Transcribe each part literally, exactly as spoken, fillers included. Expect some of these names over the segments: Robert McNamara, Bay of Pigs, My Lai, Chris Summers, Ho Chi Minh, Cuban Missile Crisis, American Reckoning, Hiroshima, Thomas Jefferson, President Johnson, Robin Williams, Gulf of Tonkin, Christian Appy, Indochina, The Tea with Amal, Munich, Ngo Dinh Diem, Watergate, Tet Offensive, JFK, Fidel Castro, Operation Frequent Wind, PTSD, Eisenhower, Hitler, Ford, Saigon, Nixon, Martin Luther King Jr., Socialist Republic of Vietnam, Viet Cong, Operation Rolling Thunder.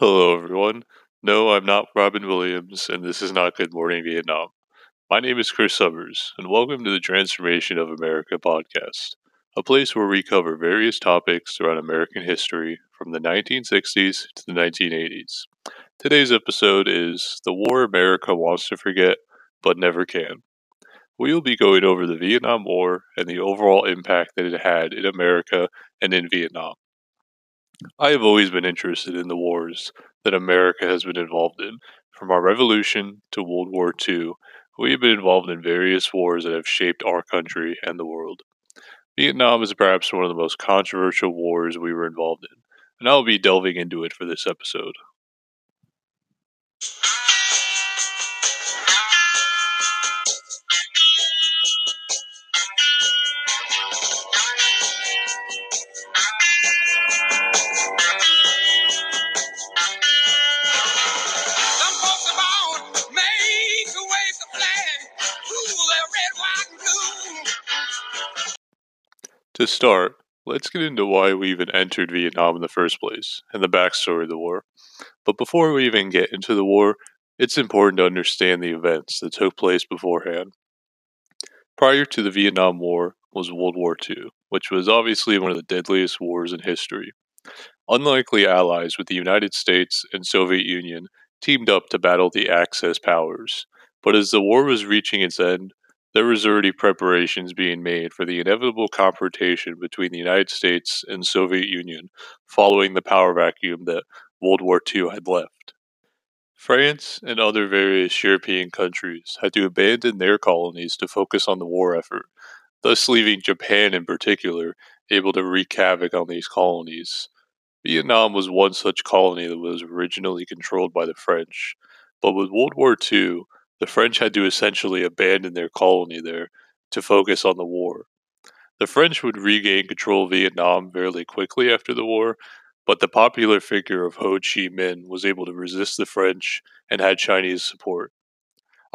Hello, everyone. No, I'm not Robin Williams, and this is not Good Morning Vietnam. My name is Chris Summers, and welcome to the Transformation of America podcast, a place where we cover various topics around American history from the nineteen sixties to the nineteen eighties. Today's episode is The War America Wants to Forget, But Never Can. We will be going over the Vietnam War and the overall impact that it had in America and in Vietnam. I have always been interested in the wars that America has been involved in. From our revolution to World War Two, we have been involved in various wars that have shaped our country and the world. Vietnam is perhaps one of the most controversial wars we were involved in, and I will be delving into it for this episode. To start, let's get into why we even entered Vietnam in the first place, and the backstory of the war. But before we even get into the war, it's important to understand the events that took place beforehand. Prior to the Vietnam War was World War Two, which was obviously one of the deadliest wars in history. Unlikely allies with the United States and Soviet Union teamed up to battle the Axis powers, but as the war was reaching its end, there was already preparations being made for the inevitable confrontation between the United States and Soviet Union following the power vacuum that World War Two had left. France and other various European countries had to abandon their colonies to focus on the war effort, thus leaving Japan in particular able to wreak havoc on these colonies. Vietnam was one such colony that was originally controlled by the French, but with World War Two, the French had to essentially abandon their colony there to focus on the war. The French would regain control of Vietnam fairly quickly after the war, but the popular figure of Ho Chi Minh was able to resist the French and had Chinese support.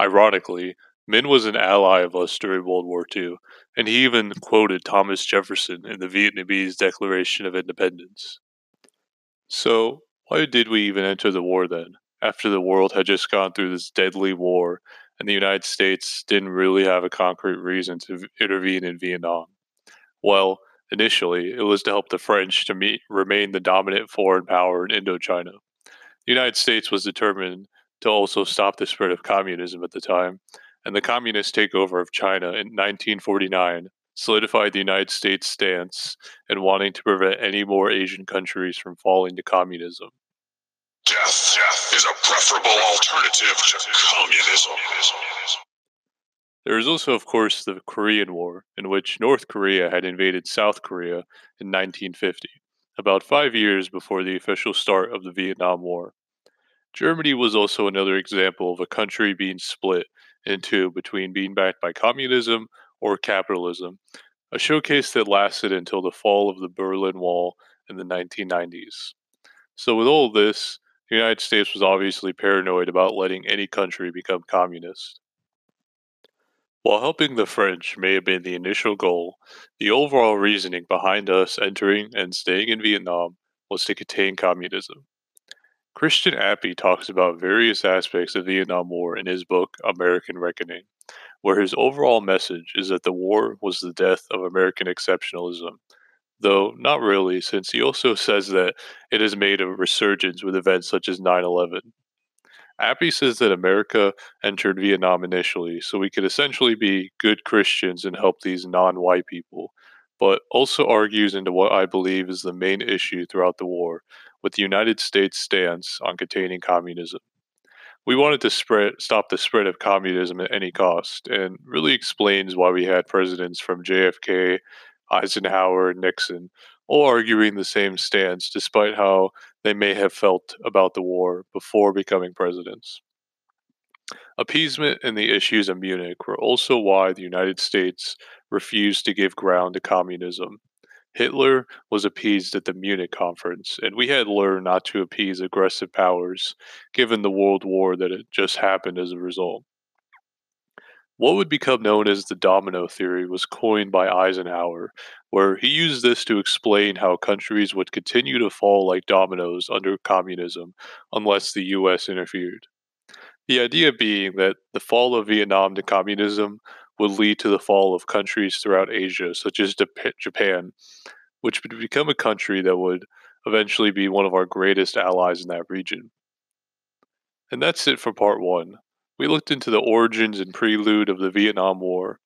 Ironically, Minh was an ally of us during World War Two, and he even quoted Thomas Jefferson in the Vietnamese Declaration of Independence. So, why did we even enter the war then? After the world had just gone through this deadly war, and the United States didn't really have a concrete reason to intervene in Vietnam. Well, initially, it was to help the French to meet, remain the dominant foreign power in Indochina. The United States was determined to also stop the spread of communism at the time, and the communist takeover of China in nineteen forty-nine solidified the United States' stance in wanting to prevent any more Asian countries from falling to communism. Death, death is a preferable alternative to communism. There is also, of course, the Korean War, in which North Korea had invaded South Korea in nineteen fifty, about five years before the official start of the Vietnam War. Germany was also another example of a country being split in two between being backed by communism or capitalism, a showcase that lasted until the fall of the Berlin Wall in the nineteen nineties. So with all this, the United States was obviously paranoid about letting any country become communist. While helping the French may have been the initial goal, the overall reasoning behind us entering and staying in Vietnam was to contain communism. Christian Appy talks about various aspects of the Vietnam War in his book, American Reckoning, where his overall message is that the war was the death of American exceptionalism. Though not really, since he also says that it has made a resurgence with events such as nine eleven. Appy says that America entered Vietnam initially, so we could essentially be good Christians and help these non-white people, but also argues into what I believe is the main issue throughout the war, with the United States' stance on containing communism. We wanted to spread, stop the spread of communism at any cost, and really explains why we had presidents from J F K, Eisenhower, and Nixon, all arguing the same stance despite how they may have felt about the war before becoming presidents. Appeasement and the issues in Munich were also why the United States refused to give ground to communism. Hitler was appeased at the Munich conference, and we had learned not to appease aggressive powers, given the world war that had just happened as a result. What would become known as the domino theory was coined by Eisenhower, where he used this to explain how countries would continue to fall like dominoes under communism unless the U S interfered. The idea being that the fall of Vietnam to communism would lead to the fall of countries throughout Asia, such as Japan, which would become a country that would eventually be one of our greatest allies in that region. And that's it for part one. We looked into the origins and prelude of the Vietnam War,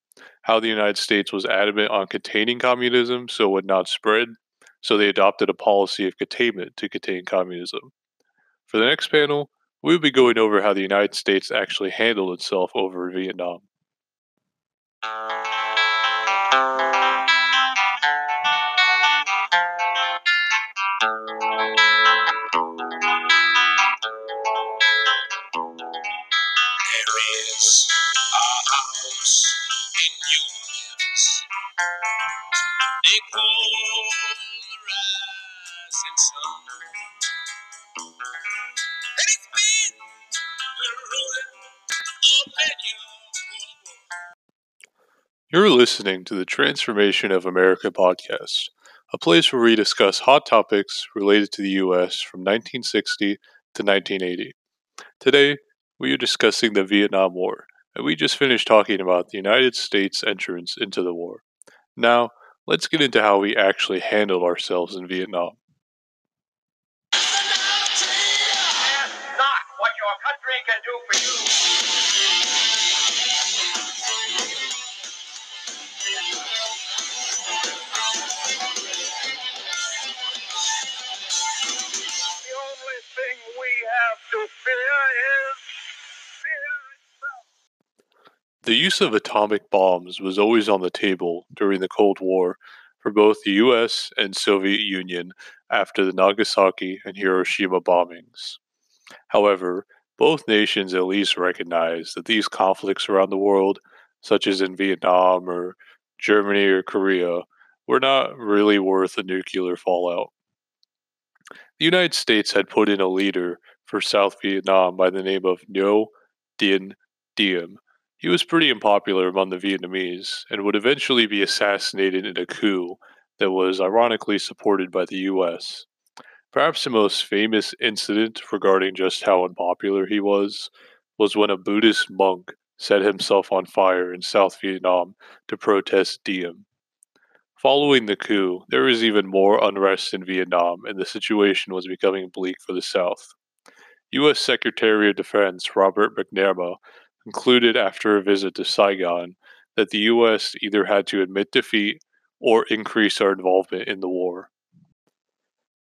how the United States was adamant on containing communism so it would not spread, so they adopted a policy of containment to contain communism. For the next panel, we will be going over how the United States actually handled itself over Vietnam. You're listening to the Transformation of America podcast, a place where we discuss hot topics related to the U S from nineteen sixty to nineteen eighty. Today, we are discussing the Vietnam War, and we just finished talking about the United States' entrance into the war. Now, let's get into how we actually handled ourselves in Vietnam. Ask not what your country can do for you. The use of atomic bombs was always on the table during the Cold War for both the U S and Soviet Union after the Nagasaki and Hiroshima bombings. However, both nations at least recognized that these conflicts around the world, such as in Vietnam or Germany or Korea, were not really worth a nuclear fallout. The United States had put in a leader for South Vietnam by the name of Ngo Dinh Diem. He was pretty unpopular among the Vietnamese and would eventually be assassinated in a coup that was ironically supported by the U S. Perhaps the most famous incident regarding just how unpopular he was was when a Buddhist monk set himself on fire in South Vietnam to protest Diem. Following the coup, there was even more unrest in Vietnam, and the situation was becoming bleak for the South. U S Secretary of Defense Robert McNamara concluded after a visit to Saigon that the U S either had to admit defeat or increase our involvement in the war.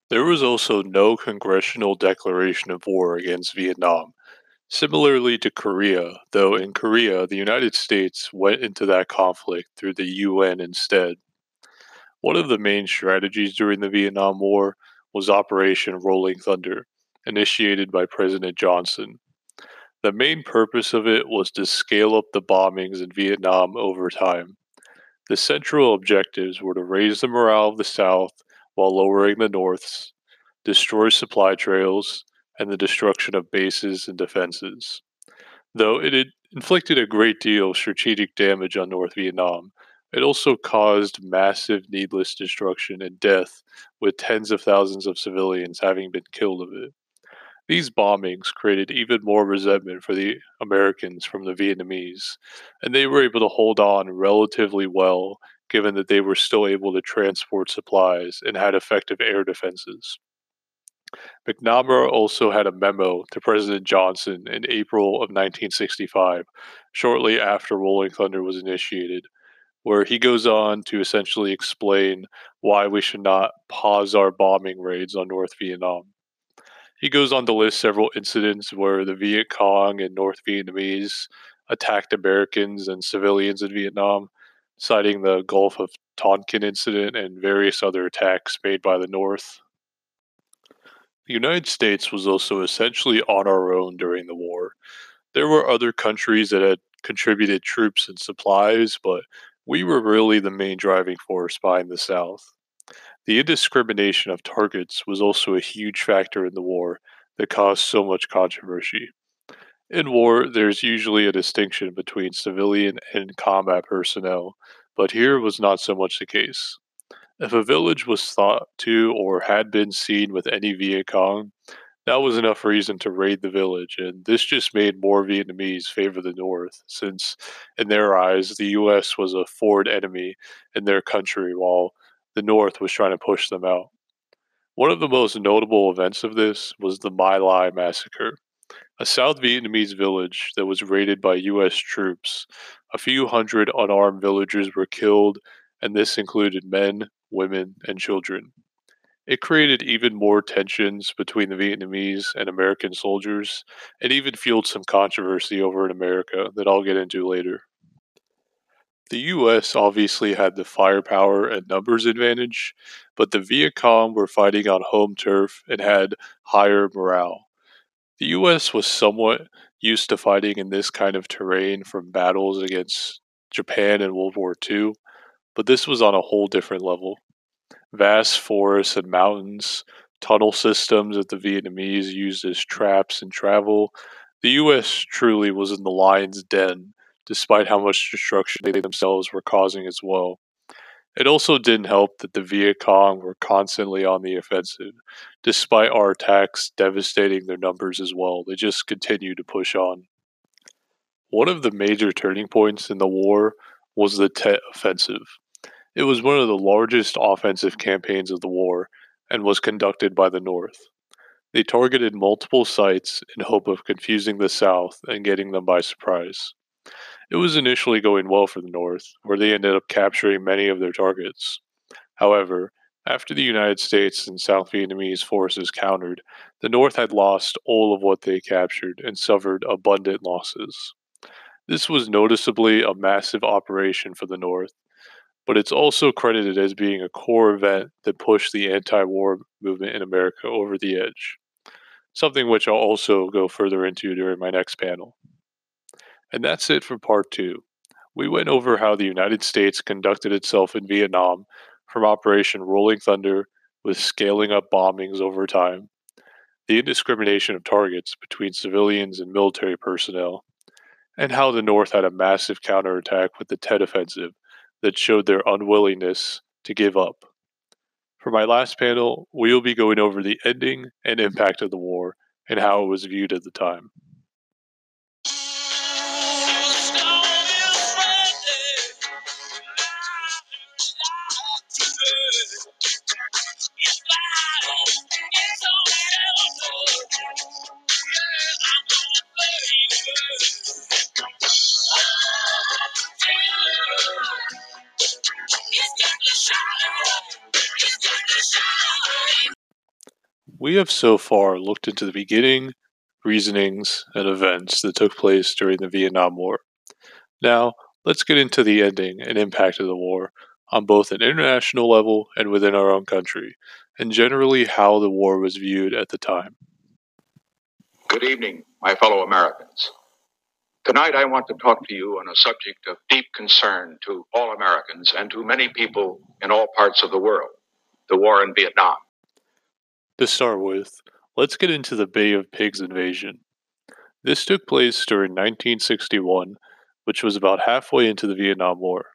There was also no congressional declaration of war against Vietnam, similarly to Korea, though in Korea the United States went into that conflict through the U N instead. One of the main strategies during the Vietnam War was Operation Rolling Thunder, initiated by President Johnson. The main purpose of it was to scale up the bombings in Vietnam over time. The central objectives were to raise the morale of the South while lowering the North's, destroy supply trails, and the destruction of bases and defenses. Though it had inflicted a great deal of strategic damage on North Vietnam, it also caused massive needless destruction and death, with tens of thousands of civilians having been killed of it. These bombings created even more resentment for the Americans from the Vietnamese, and they were able to hold on relatively well given that they were still able to transport supplies and had effective air defenses. McNamara also had a memo to President Johnson in April of nineteen sixty-five, shortly after Rolling Thunder was initiated, where he goes on to essentially explain why we should not pause our bombing raids on North Vietnam. He goes on to list several incidents where the Viet Cong and North Vietnamese attacked Americans and civilians in Vietnam, citing the Gulf of Tonkin incident and various other attacks made by the North. The United States was also essentially on our own during the war. There were other countries that had contributed troops and supplies, but we were really the main driving force behind the South. The indiscrimination of targets was also a huge factor in the war that caused so much controversy. In war, there's usually a distinction between civilian and combat personnel, but here was not so much the case. If a village was thought to or had been seen with any Viet Cong, that was enough reason to raid the village, and this just made more Vietnamese favor the North, since, in their eyes, the U S was a foreign enemy in their country while the North was trying to push them out. One of the most notable events of this was the My Lai massacre, a South Vietnamese village that was raided by U S troops. A few hundred unarmed villagers were killed, and this included men, women, and children. It created even more tensions between the Vietnamese and American soldiers, and even fueled some controversy over in America that I'll get into later. The U S obviously had the firepower and numbers advantage, but the Viet Cong were fighting on home turf and had higher morale. The U S was somewhat used to fighting in this kind of terrain from battles against Japan in World War Two, but this was on a whole different level. Vast forests and mountains, tunnel systems that the Vietnamese used as traps and travel, the U S truly was in the lion's den, despite how much destruction they themselves were causing as well. It also didn't help that the Viet Cong were constantly on the offensive, despite our attacks devastating their numbers as well. They just continued to push on. One of the major turning points in the war was the Tet Offensive. It was one of the largest offensive campaigns of the war and was conducted by the North. They targeted multiple sites in hope of confusing the South and getting them by surprise. It was initially going well for the North, where they ended up capturing many of their targets. However, after the United States and South Vietnamese forces countered, the North had lost all of what they captured and suffered abundant losses. This was noticeably a massive operation for the North, but it's also credited as being a core event that pushed the anti-war movement in America over the edge, something which I'll also go further into during my next panel. And that's it for part two. We went over how the United States conducted itself in Vietnam from Operation Rolling Thunder with scaling up bombings over time, the indiscrimination of targets between civilians and military personnel, and how the North had a massive counterattack with the Tet Offensive that showed their unwillingness to give up. For my last panel, we will be going over the ending and impact of the war and how it was viewed at the time. We have so far looked into the beginning, reasonings, and events that took place during the Vietnam War. Now, let's get into the ending and impact of the war on both an international level and within our own country, and generally how the war was viewed at the time. Good evening, my fellow Americans. Tonight I want to talk to you on a subject of deep concern to all Americans and to many people in all parts of the world, the war in Vietnam. To start with, let's get into the Bay of Pigs invasion. This took place during nineteen sixty-one, which was about halfway into the Vietnam War.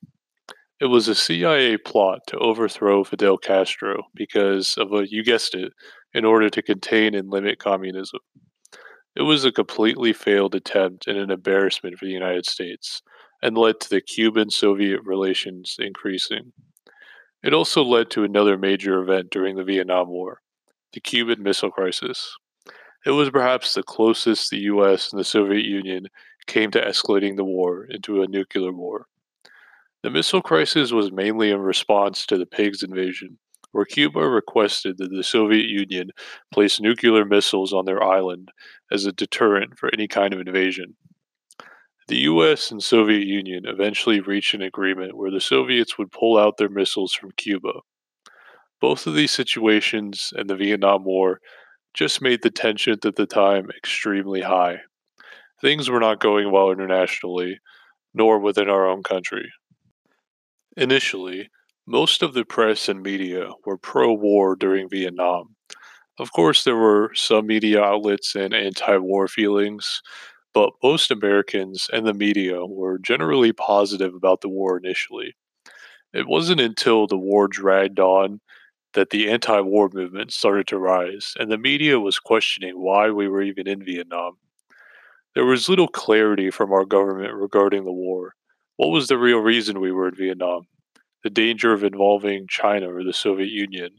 It was a C I A plot to overthrow Fidel Castro because of a, you guessed it, in order to contain and limit communism. It was a completely failed attempt and an embarrassment for the United States, and led to the Cuban-Soviet relations increasing. It also led to another major event during the Vietnam War, the Cuban Missile Crisis. It was perhaps the closest the U S and the Soviet Union came to escalating the war into a nuclear war. The Missile Crisis was mainly in response to the Pigs invasion, where Cuba requested that the Soviet Union place nuclear missiles on their island as a deterrent for any kind of invasion. The U S and Soviet Union eventually reached an agreement where the Soviets would pull out their missiles from Cuba. Both of these situations and the Vietnam War just made the tension at the time extremely high. Things were not going well internationally, nor within our own country. Initially, most of the press and media were pro-war during Vietnam. Of course, there were some media outlets and anti-war feelings, but most Americans and the media were generally positive about the war initially. It wasn't until the war dragged on that the anti-war movement started to rise, and the media was questioning why we were even in Vietnam. There was little clarity from our government regarding the war. What was the real reason we were in Vietnam? The danger of involving China or the Soviet Union,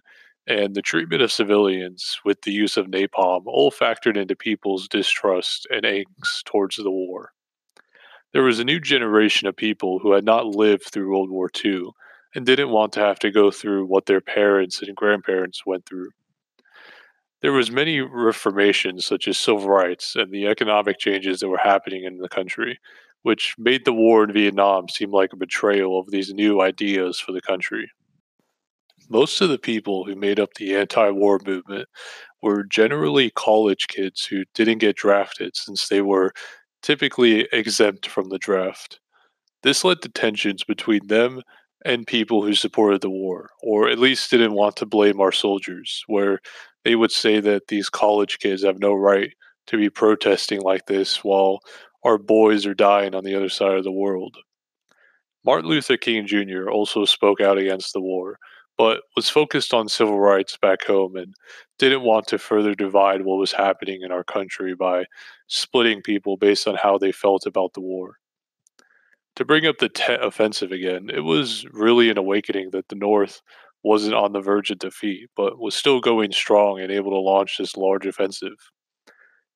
and the treatment of civilians with the use of napalm all factored into people's distrust and angst towards the war. There was a new generation of people who had not lived through World War Two and didn't want to have to go through what their parents and grandparents went through. There was many reformations such as civil rights and the economic changes that were happening in the country, which made the war in Vietnam seem like a betrayal of these new ideas for the country. Most of the people who made up the anti-war movement were generally college kids who didn't get drafted since they were typically exempt from the draft. This led to tensions between them and people who supported the war, or at least didn't want to blame our soldiers, where they would say that these college kids have no right to be protesting like this while our boys are dying on the other side of the world. Martin Luther King Junior also spoke out against the war, but was focused on civil rights back home and didn't want to further divide what was happening in our country by splitting people based on how they felt about the war. To bring up the Tet Offensive again, it was really an awakening that the North wasn't on the verge of defeat, but was still going strong and able to launch this large offensive.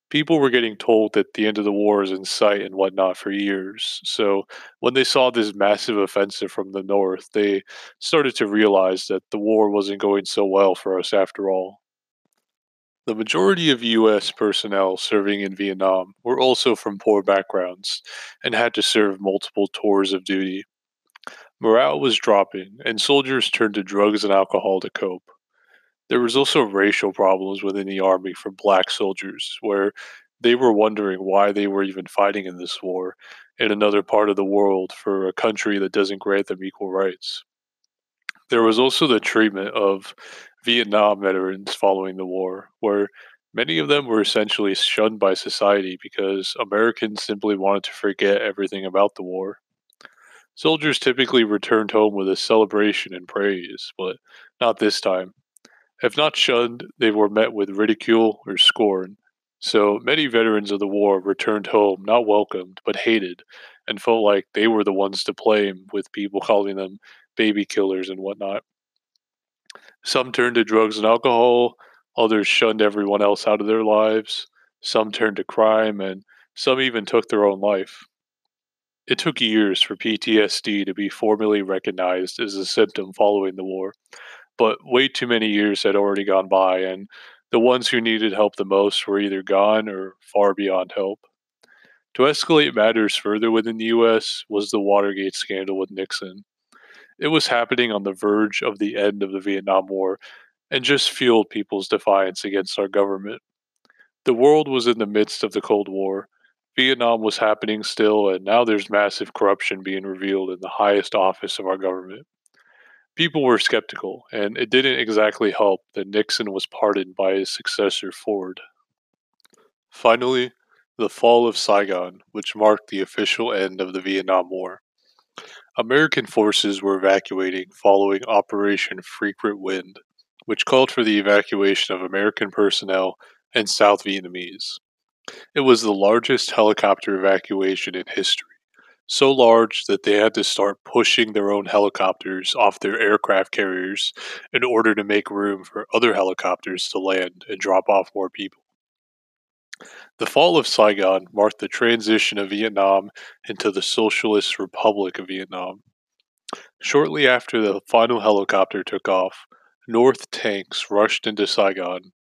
People were getting told that the end of the war is in sight and whatnot for years. So when they saw this massive offensive from the North, they started to realize that the war wasn't going so well for us after all. The majority of U S personnel serving in Vietnam were also from poor backgrounds and had to serve multiple tours of duty. Morale was dropping, and soldiers turned to drugs and alcohol to cope. There was also racial problems within the army for black soldiers, where they were wondering why they were even fighting in this war in another part of the world for a country that doesn't grant them equal rights. There was also the treatment of Vietnam veterans following the war, where many of them were essentially shunned by society because Americans simply wanted to forget everything about the war. Soldiers typically returned home with a celebration and praise, but not this time. If not shunned, they were met with ridicule or scorn. So many veterans of the war returned home not welcomed, but hated, and felt like they were the ones to blame, with people calling them baby killers and whatnot. Some turned to drugs and alcohol, others shunned everyone else out of their lives, some turned to crime, and some even took their own life. It took years for P T S D to be formally recognized as a symptom following the war, but way too many years had already gone by, and the ones who needed help the most were either gone or far beyond help. To escalate matters further within the U S was the Watergate scandal with Nixon. It was happening on the verge of the end of the Vietnam War, and just fueled people's defiance against our government. The world was in the midst of the Cold War. Vietnam was happening still, and now there's massive corruption being revealed in the highest office of our government. People were skeptical, and it didn't exactly help that Nixon was pardoned by his successor, Ford. Finally, the fall of Saigon, which marked the official end of the Vietnam War. American forces were evacuating following Operation Frequent Wind, which called for the evacuation of American personnel and South Vietnamese. It was the largest helicopter evacuation in history. So large that they had to start pushing their own helicopters off their aircraft carriers in order to make room for other helicopters to land and drop off more people. The fall of Saigon marked the transition of Vietnam into the Socialist Republic of Vietnam. Shortly after the final helicopter took off, North tanks rushed into Saigon,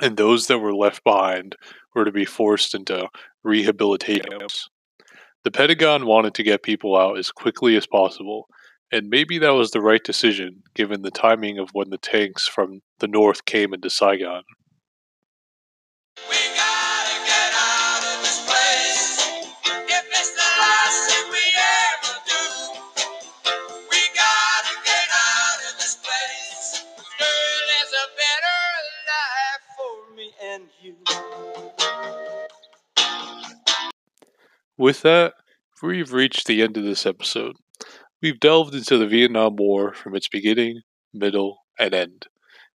and those that were left behind were to be forced into rehabilitation camps. The Pentagon wanted to get people out as quickly as possible, and maybe that was the right decision given the timing of when the tanks from the North came into Saigon. We- With that, we've reached the end of this episode. We've delved into the Vietnam War from its beginning, middle, and end.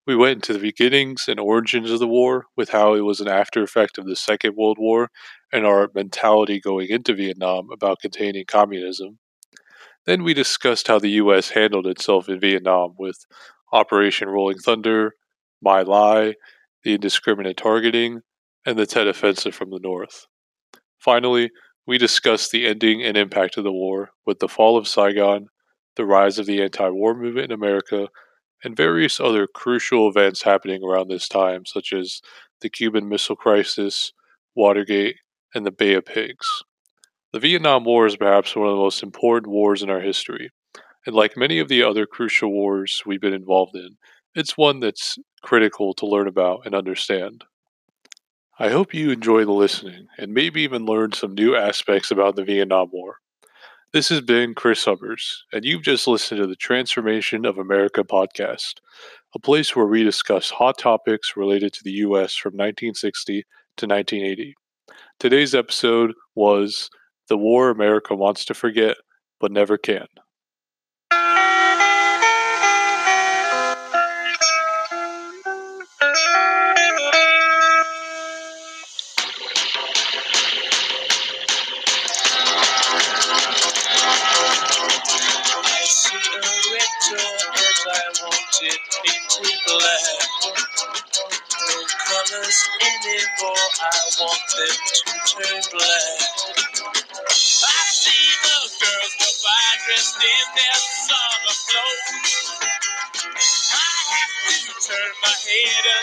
We went into the beginnings and origins of the war with how it was an aftereffect of the Second World War and our mentality going into Vietnam about containing communism. Then we discussed how the U S handled itself in Vietnam with Operation Rolling Thunder, My Lai, the indiscriminate targeting, and the Tet Offensive from the North. Finally, we discussed the ending and impact of the war with the fall of Saigon, the rise of the anti-war movement in America, and various other crucial events happening around this time, such as the Cuban Missile Crisis, Watergate, and the Bay of Pigs. The Vietnam War is perhaps one of the most important wars in our history, and like many of the other crucial wars we've been involved in, it's one that's critical to learn about and understand. I hope you enjoy the listening, and maybe even learn some new aspects about the Vietnam War. This has been Chris Summers, and you've just listened to the Transformation of America podcast, a place where we discuss hot topics related to the U S from nineteen sixty to nineteen eighty. Today's episode was The War America Wants to Forget, But Never Can. Anymore, I want them to turn black. I see the girls go by dressed in their summer clothes. I have to turn my head up.